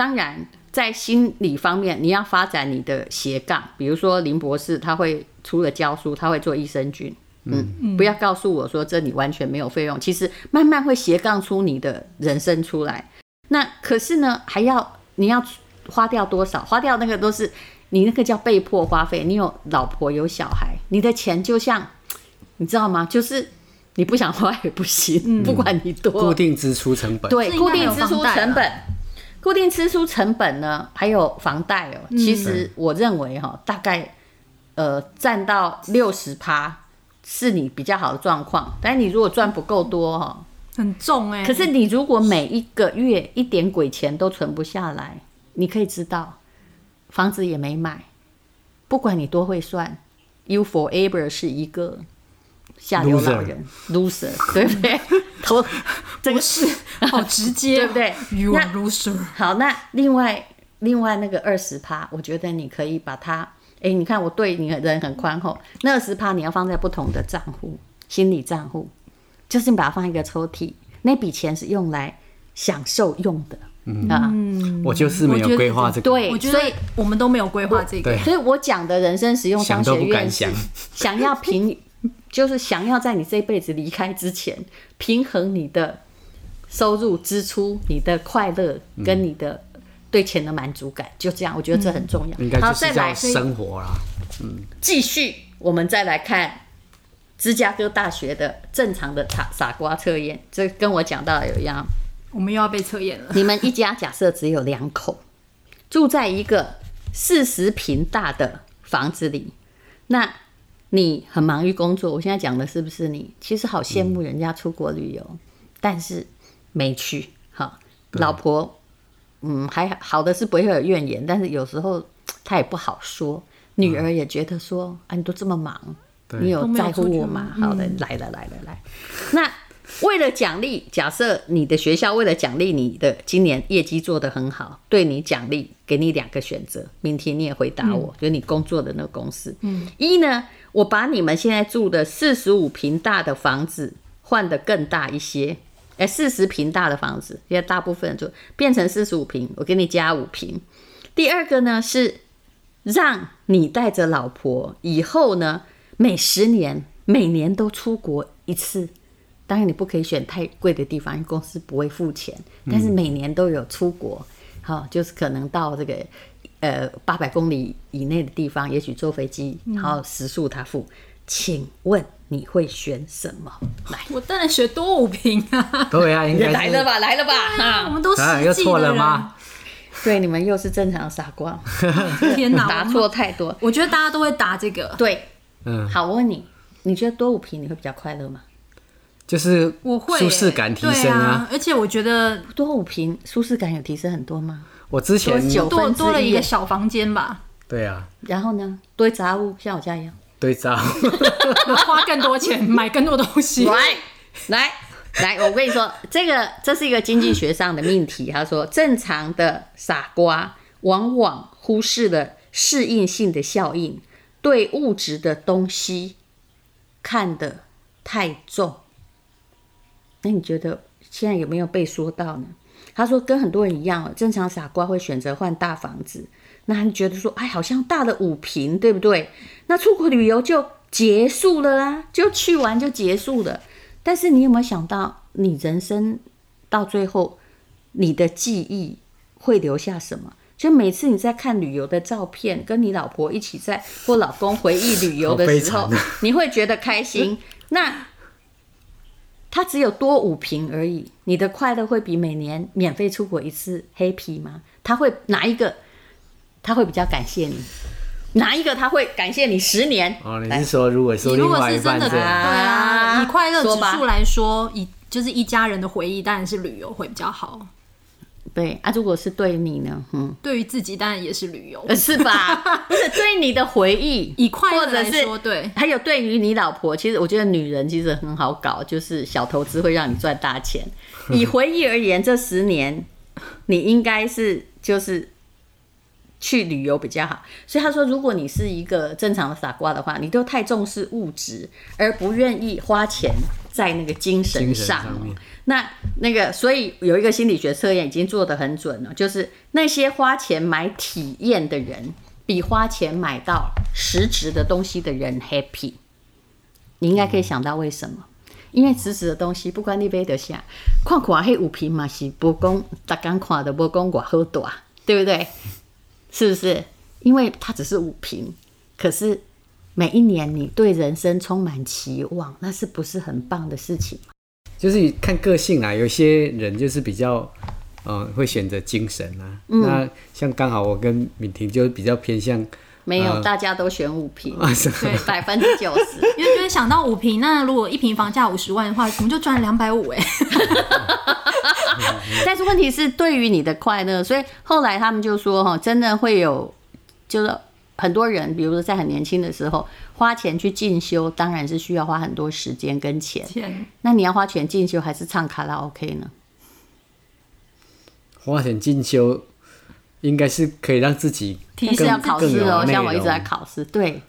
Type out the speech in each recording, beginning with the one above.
当然在心理方面你要发展你的斜杠，比如说林博士他会除了教书他会做益生菌，不要告诉我说这你完全没有费用，其实慢慢会斜杠出你的人生出来。那可是呢还要你要花掉多少，花掉那个都是你那个叫被迫花费，你有老婆有小孩，你的钱就像你知道吗，就是你不想花也不行，不管你多固定支出成本，对，固定支出成本，固定支出成本呢还有房贷哦。其实我认为大概占到 60% 是你比较好的状况，但你如果赚不够多很重可是你如果每一个月一点鬼钱都存不下来，你可以知道房子也没买，不管你多会算 You forever 是一个下流老人 loser 对不对不这个是好直接对不对 You are loser 好，那另外那个 20% 我觉得你可以把它你看我对你人很宽厚，那 20% 你要放在不同的账户，心理账户，就是你把它放一个抽屉，那笔钱是用来享受用的。我就是没有规划这个，对，所以我们都没有规划这个，所以我讲的人生实用商学院是想要就是想要在你这辈子离开之前平衡你的收入支出，你的快乐跟你的对钱的满足感，就这样，我觉得这很重要。应该就是叫生活啦。继续，我们再来看芝加哥大学的正常的傻瓜测验，这跟我讲到的有一样。我们又要被测验了。你们一家假设只有两口，住在一个40平大的房子里，那你很忙于工作。我现在讲的是不是你？其实好羡慕人家出国旅游，但是没去。好，老婆，还好的是不会有怨言，但是有时候她也不好说。女儿也觉得说，你都这么忙，你有在乎我吗？好的，来，那。为了奖励，假设你的学校为了奖励你的今年业绩做得很好，对你奖励，给你两个选择，明天你也回答我，就是你工作的那个公司。一呢，我把你们现在住的45平大的房子换得更大一些，40平大的房子，现在大部分就变成45平，我给你加5平。第二个呢是让你带着老婆以后呢每10年每年都出国一次。当然你不可以选太贵的地方，因为公司不会付钱，但是每年都有出国，就是可能到这个800公里以内的地方，也许坐飞机，然后食宿他付。请问你会选什么？来，我当然选多5平啊！对啊，应该来了吧、我们都实际的人又错了吗？对，你们又是正常傻瓜。天哪，答错太多。我觉得大家都会答这个。对，好，我问你，你觉得多5平你会比较快乐吗？就是舒适感提升 啊，而且我觉得多5平舒适感有提升很多吗？我之前多了一个小房间吧。对啊，然后呢堆杂物，像我家一样堆杂物花更多钱买更多东西。来，我跟你说，这是一个经济学上的命题。他说正常的傻瓜往往忽视了适应性的效应，对物质的东西看得太重。那你觉得现在有没有被说到呢？他说跟很多人一样，正常傻瓜会选择换大房子，那你觉得说好像大了5平，对不对？那出国旅游就结束了啦，就去完就结束了。但是你有没有想到，你人生到最后你的记忆会留下什么？就每次你在看旅游的照片，跟你老婆一起在或老公回忆旅游的时候，你会觉得开心。那它只有多5平而已，你的快乐会比每年免费出国一次 happy 吗？他会哪一个？他会比较感谢你？哪一个他会感谢你10年？你是说如果说另外一半这样？对啊，以快乐指数来说，就是一家人的回忆，当然是旅游会比较好。对啊，如果是对你呢？对于自己当然也是旅游，是吧？不是对你的回忆，以快乐来说，对。还有对于你老婆，其实我觉得女人其实很好搞，就是小投资会让你赚大钱。以回忆而言，这10年你应该是就是去旅游比较好。所以他说，如果你是一个正常的傻瓜的话，你都太重视物质，而不愿意花钱在那个精神上。那个，所以有一个心理学测验已经做得很准了，就是那些花钱买体验的人，比花钱买到实质的东西的人 happy。你应该可以想到为什么。因为实质的东西，不管你买到啥，看看那有品也是不讲，大家看的不讲多好大，对不对？是不是？因为它只是物品，可是每一年你对人生充满期望，那是不是很棒的事情？就是看个性啦，有些人就是比较，会选择精神啊。那像刚好我跟敏婷就比较偏向。没有，大家都选五坪，对，90%。因为就会想到五坪，那如果一坪房价50万的话，我们就赚250哎。但是问题是，对于你的快乐，所以后来他们就说，真的会有，就是很多人，比如说在很年轻的时候，花钱去进修，当然是需要花很多时间跟钱。那你要花钱进修，还是唱卡拉 OK 呢？花钱进修。应该是可以让自己提升，要考试哦，像我一直在考试。对，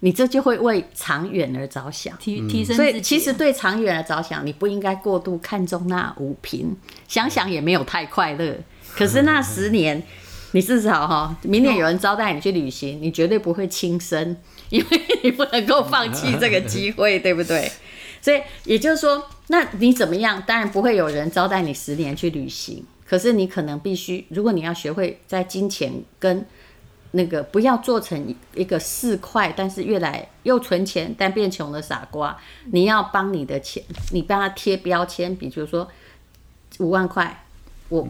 你这就会为长远而着想，提升自己。所以其实对长远而着想，你不应该过度看重那五平，想想也没有太快乐。可是那10年，你至少明年有人招待你去旅行，你绝对不会轻生，因为你不能够放弃这个机会，对不对？所以也就是说，那你怎么样？当然不会有人招待你10年去旅行。可是你可能必须，如果你要学会在金钱跟那个不要做成一个市侩，但是越来又存钱但变穷的傻瓜，你要帮你的钱，你帮他贴标签，比如说5万块，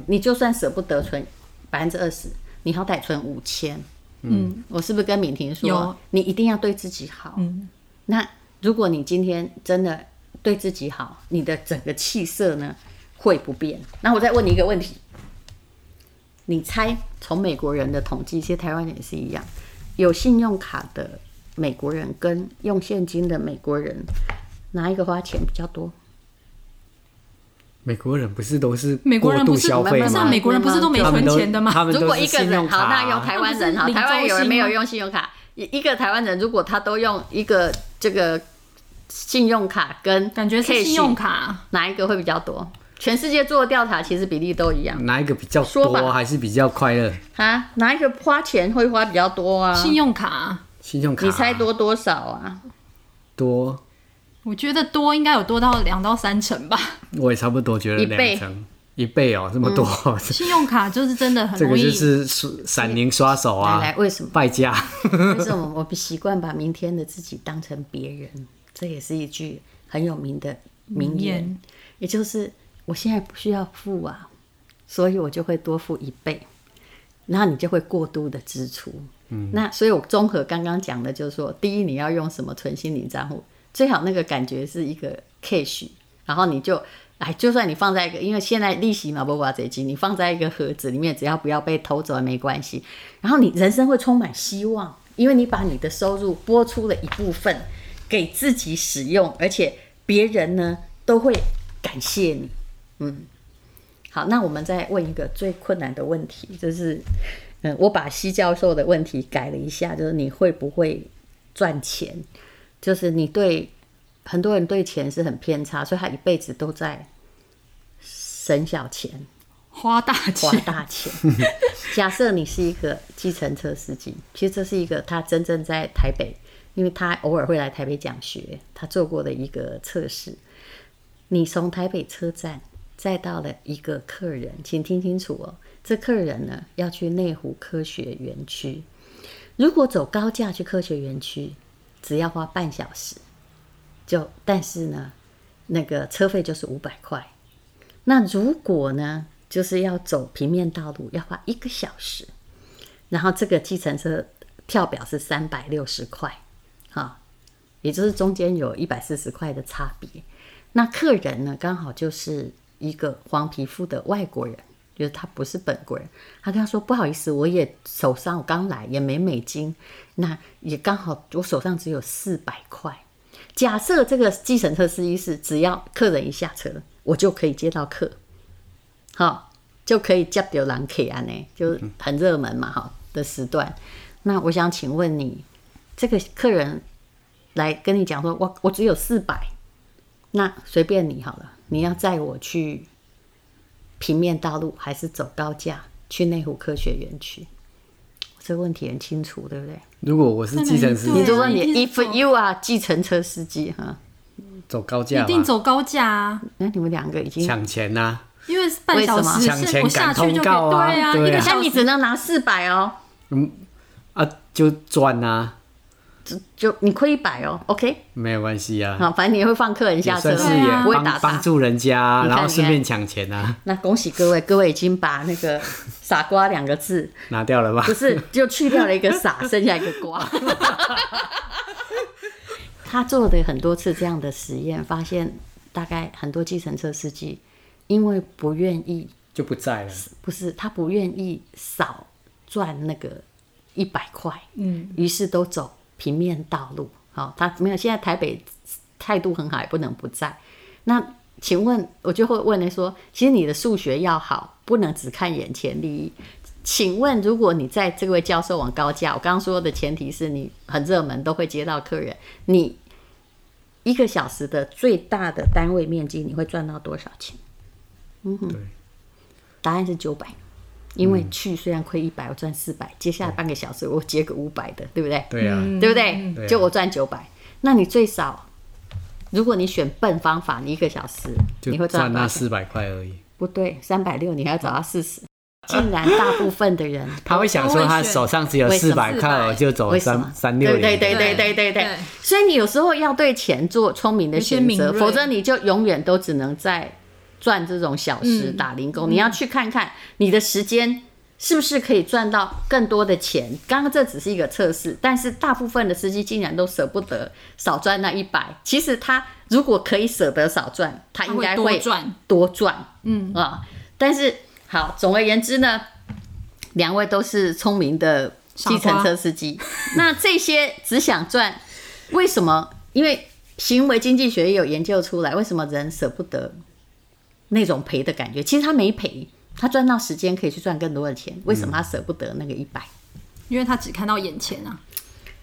你就算舍不得存20%，你好歹存5000。我是不是跟敏婷说，你一定要对自己好。那如果你今天真的对自己好，你的整个气色呢？会不变。那我再问你一个问题，你猜从美国人的统计，其实台湾人也是一样，有信用卡的美国人跟用现金的美国人，哪一个花钱比较多？美国人不是都是过度消费吗？美国人不是都没存钱的吗？如果一个人好，那用台湾人好，台湾有人没有用信用卡？一个台湾人如果他都用一个这个信用卡跟 cash， 感觉是信用卡，哪一个会比较多？全世界做的调查其实比例都一样，哪一个比较多还是比较快乐啊？哪一个花钱会花比较多啊？信用卡，你猜多少啊？多，我觉得多应该有多到2到3成吧。我也差不多觉得2成，一倍哦，这么多。信用卡就是真的很容易，这个就是闪灵刷手啊。来，为什么败家？为什么我不习惯把明天的自己当成别人？这也是一句很有名的名言，也就是。我现在不需要付啊，所以我就会多付1倍，然后你就会过度的支出。那所以我综合刚刚讲的，就是说，第一，你要用什么存心理账户，最好那个感觉是一个 cash， 然后你就就算你放在一个，因为现在利息嘛不花这些，你放在一个盒子里面，只要不要被偷走也没关系。然后你人生会充满希望，因为你把你的收入拨出了一部分给自己使用，而且别人呢都会感谢你。好，那我们再问一个最困难的问题，就是，我把西教授的问题改了一下，就是你会不会赚钱？就是你对很多人对钱是很偏差，所以他一辈子都在省小钱、花大钱。假设你是一个计程车司机，其实这是一个他真正在台北，因为他偶尔会来台北讲学，他做过的一个测试。你从台北车站。再到了一个客人，请听清楚哦，这客人呢要去内湖科学园区，如果走高架去科学园区，只要花半小时，但是呢，那个车费就是500块。那如果呢，就是要走平面道路，要花1个小时，然后这个计程车跳表是360块，也就是中间有140块的差别。那客人呢，刚好就是。一个黄皮肤的外国人，就是他不是本国人，他跟他说不好意思，我也手上我刚来也没美金，那也刚好我手上只有400块。假设这个计程车司机是只要客人一下车，我就可以接到客，就可以接到人客，就是很热门嘛，的时段。那我想请问你，这个客人来跟你讲说我只有400，那随便你好了，你要载我去平面道路还是走高架去内湖科学园区？这个问题很清楚，对不对？如果我是计程司机，你就问你 if you are 计程车司机哈，走高架一定走高架啊！那你们两个已经抢钱啊，因为半小时抢钱赶通告啊，对啊，一个小时你只能拿400哦，就赚啊，就你亏100哦 ，OK， 没有关系啊，反正你会放客人下车，也算是也不会打帮助人家、啊，然后顺便抢钱啊。那恭喜各位，各位已经把那个“傻瓜”两个字拿掉了吧？不是，就去掉了一个傻，剩下一个瓜。他做了很多次这样的实验，发现大概很多计程车司机因为不愿意就不在了，不是他不愿意少赚那个100块，于是都走平面道路。好、哦，他没有。现在台北态度很好，也不能不在。那请问，我就会问你说，其实你的数学要好，不能只看眼前利益。请问，如果你在这位教授往高价，我刚刚说的前提是你很热门，都会接到客人，你一个小时的最大的单位面积，你会赚到多少钱？嗯哼，对，答案是900。因为去虽然亏100，我赚400，接下来半个小时我接个500的，对不对？对啊，对不对？对啊、就我赚900，那你最少，如果你选笨方法，你一个小时你会赚那400块而已。不对，360，你还要找到40。竟然大部分的人他会想说他手上只有400块，我就走360。对对对对对对。所以你有时候要对钱做聪明的选择，否则你就永远都只能在赚这种小时打零工，你要去看看你的时间是不是可以赚到更多的钱。刚刚这只是一个测试，但是大部分的司机竟然都舍不得少赚那100。其实他如果可以舍得少赚，他应该会多赚。但是好，总而言之呢，两位都是聪明的计程车司机。那这些只想赚，为什么？因为行为经济学也有研究出来，为什么人舍不得？那种赔的感觉，其实他没赔，他赚到时间可以去赚更多的钱。为什么他舍不得那个100？因为他只看到眼前啊。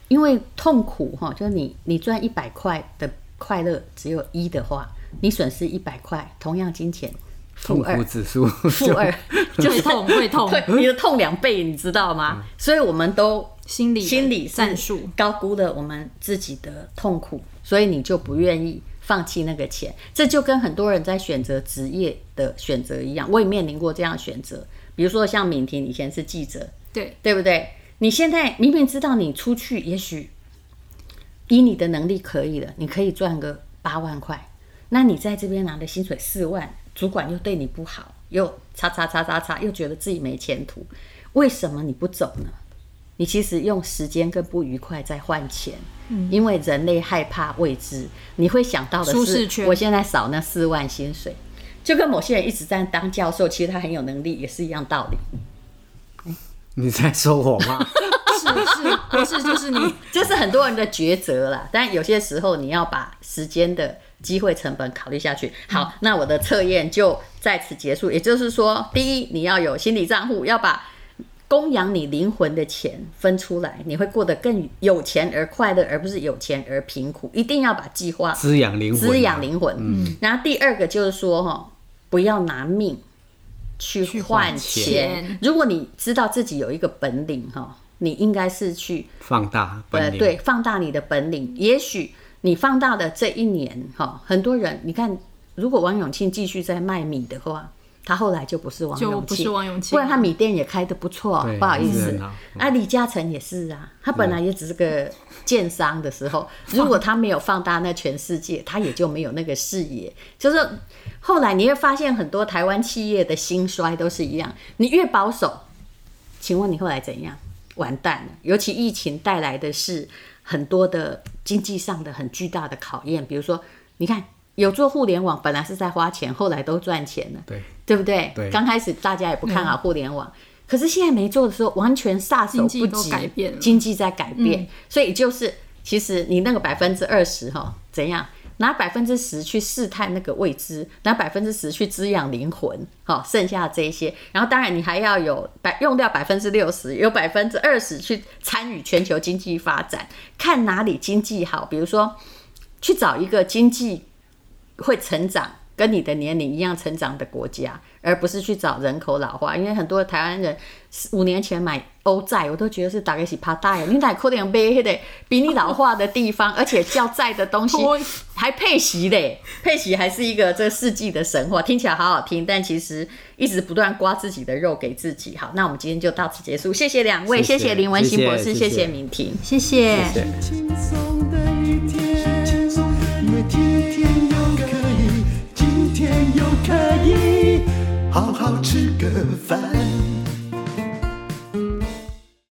因为痛苦哈，就是你赚100块的快乐只有1的话，你损失100块，同样金钱，负二指数就是痛，会痛，你的痛2倍，你知道吗？所以我们都心理战术高估了我们自己的痛苦，所以你就不愿意放弃那个钱。这就跟很多人在选择职业的选择一样，我也面临过这样的选择。比如说像敏婷以前是记者，对不对？你现在明明知道你出去也许以你的能力可以了，你可以赚个8万块，那你在这边拿的薪水4万，主管又对你不好，又叉叉叉，又觉得自己没前途，为什么你不走呢？你其实用时间跟不愉快在换钱，因为人类害怕未知，你会想到的是我现在少那4万薪水。就跟某些人一直在当教授，其实他很有能力，也是一样道理。你在说我吗？是不是就是你？这是很多人的抉择啦，但有些时候你要把时间的机会成本考虑下去。好，那我的测验就在此结束。也就是说，第一，你要有心理账户，要把供养你灵魂的钱分出来，你会过得更有钱而快乐，而不是有钱而贫苦。一定要把计划滋养灵魂，然后第二个就是说，不要拿命去换钱。如果你知道自己有一个本领，你应该是去放大本领，对，放大你的本领。也许你放大的这一年，很多人你看，如果王永庆继续在卖米的话，他后来就不是王永庆，不然他米店也开得不错、哦、不好意思、李嘉诚也是啊，他本来也只是个建商的时候，如果他没有放大那全世界，他也就没有那个视野。就是后来你会发现很多台湾企业的兴衰都是一样，你越保守，请问你后来怎样？完蛋了。尤其疫情带来的是很多的经济上的很巨大的考验。比如说你看，有做互联网，本来是在花钱，后来都赚钱了，对不对？刚开始大家也不看好互联网，可是现在没做的时候，完全撒手不及。经济都改变了，经济在改变，所以就是其实你那个20%怎样？拿 10% 去试探那个未知，拿 10% 去滋养灵魂、哦、剩下这些，然后当然你还要有用掉 60%， 有 20% 去参与全球经济发展，看哪里经济好，比如说去找一个经济会成长跟你的年龄一样成长的国家，而不是去找人口老化。因为很多台湾人5年前买欧债，我都觉得是大概是怕大呀，你哪可能买那个比你老化的地方，而且叫债的东西还配息嘞，配息还是一个这世纪的神话，听起来好好听，但其实一直不断刮自己的肉给自己。好，那我们今天就到此结束，谢谢两位，谢谢林文行博士，谢谢明婷，谢谢。今天又可以好好吃个饭。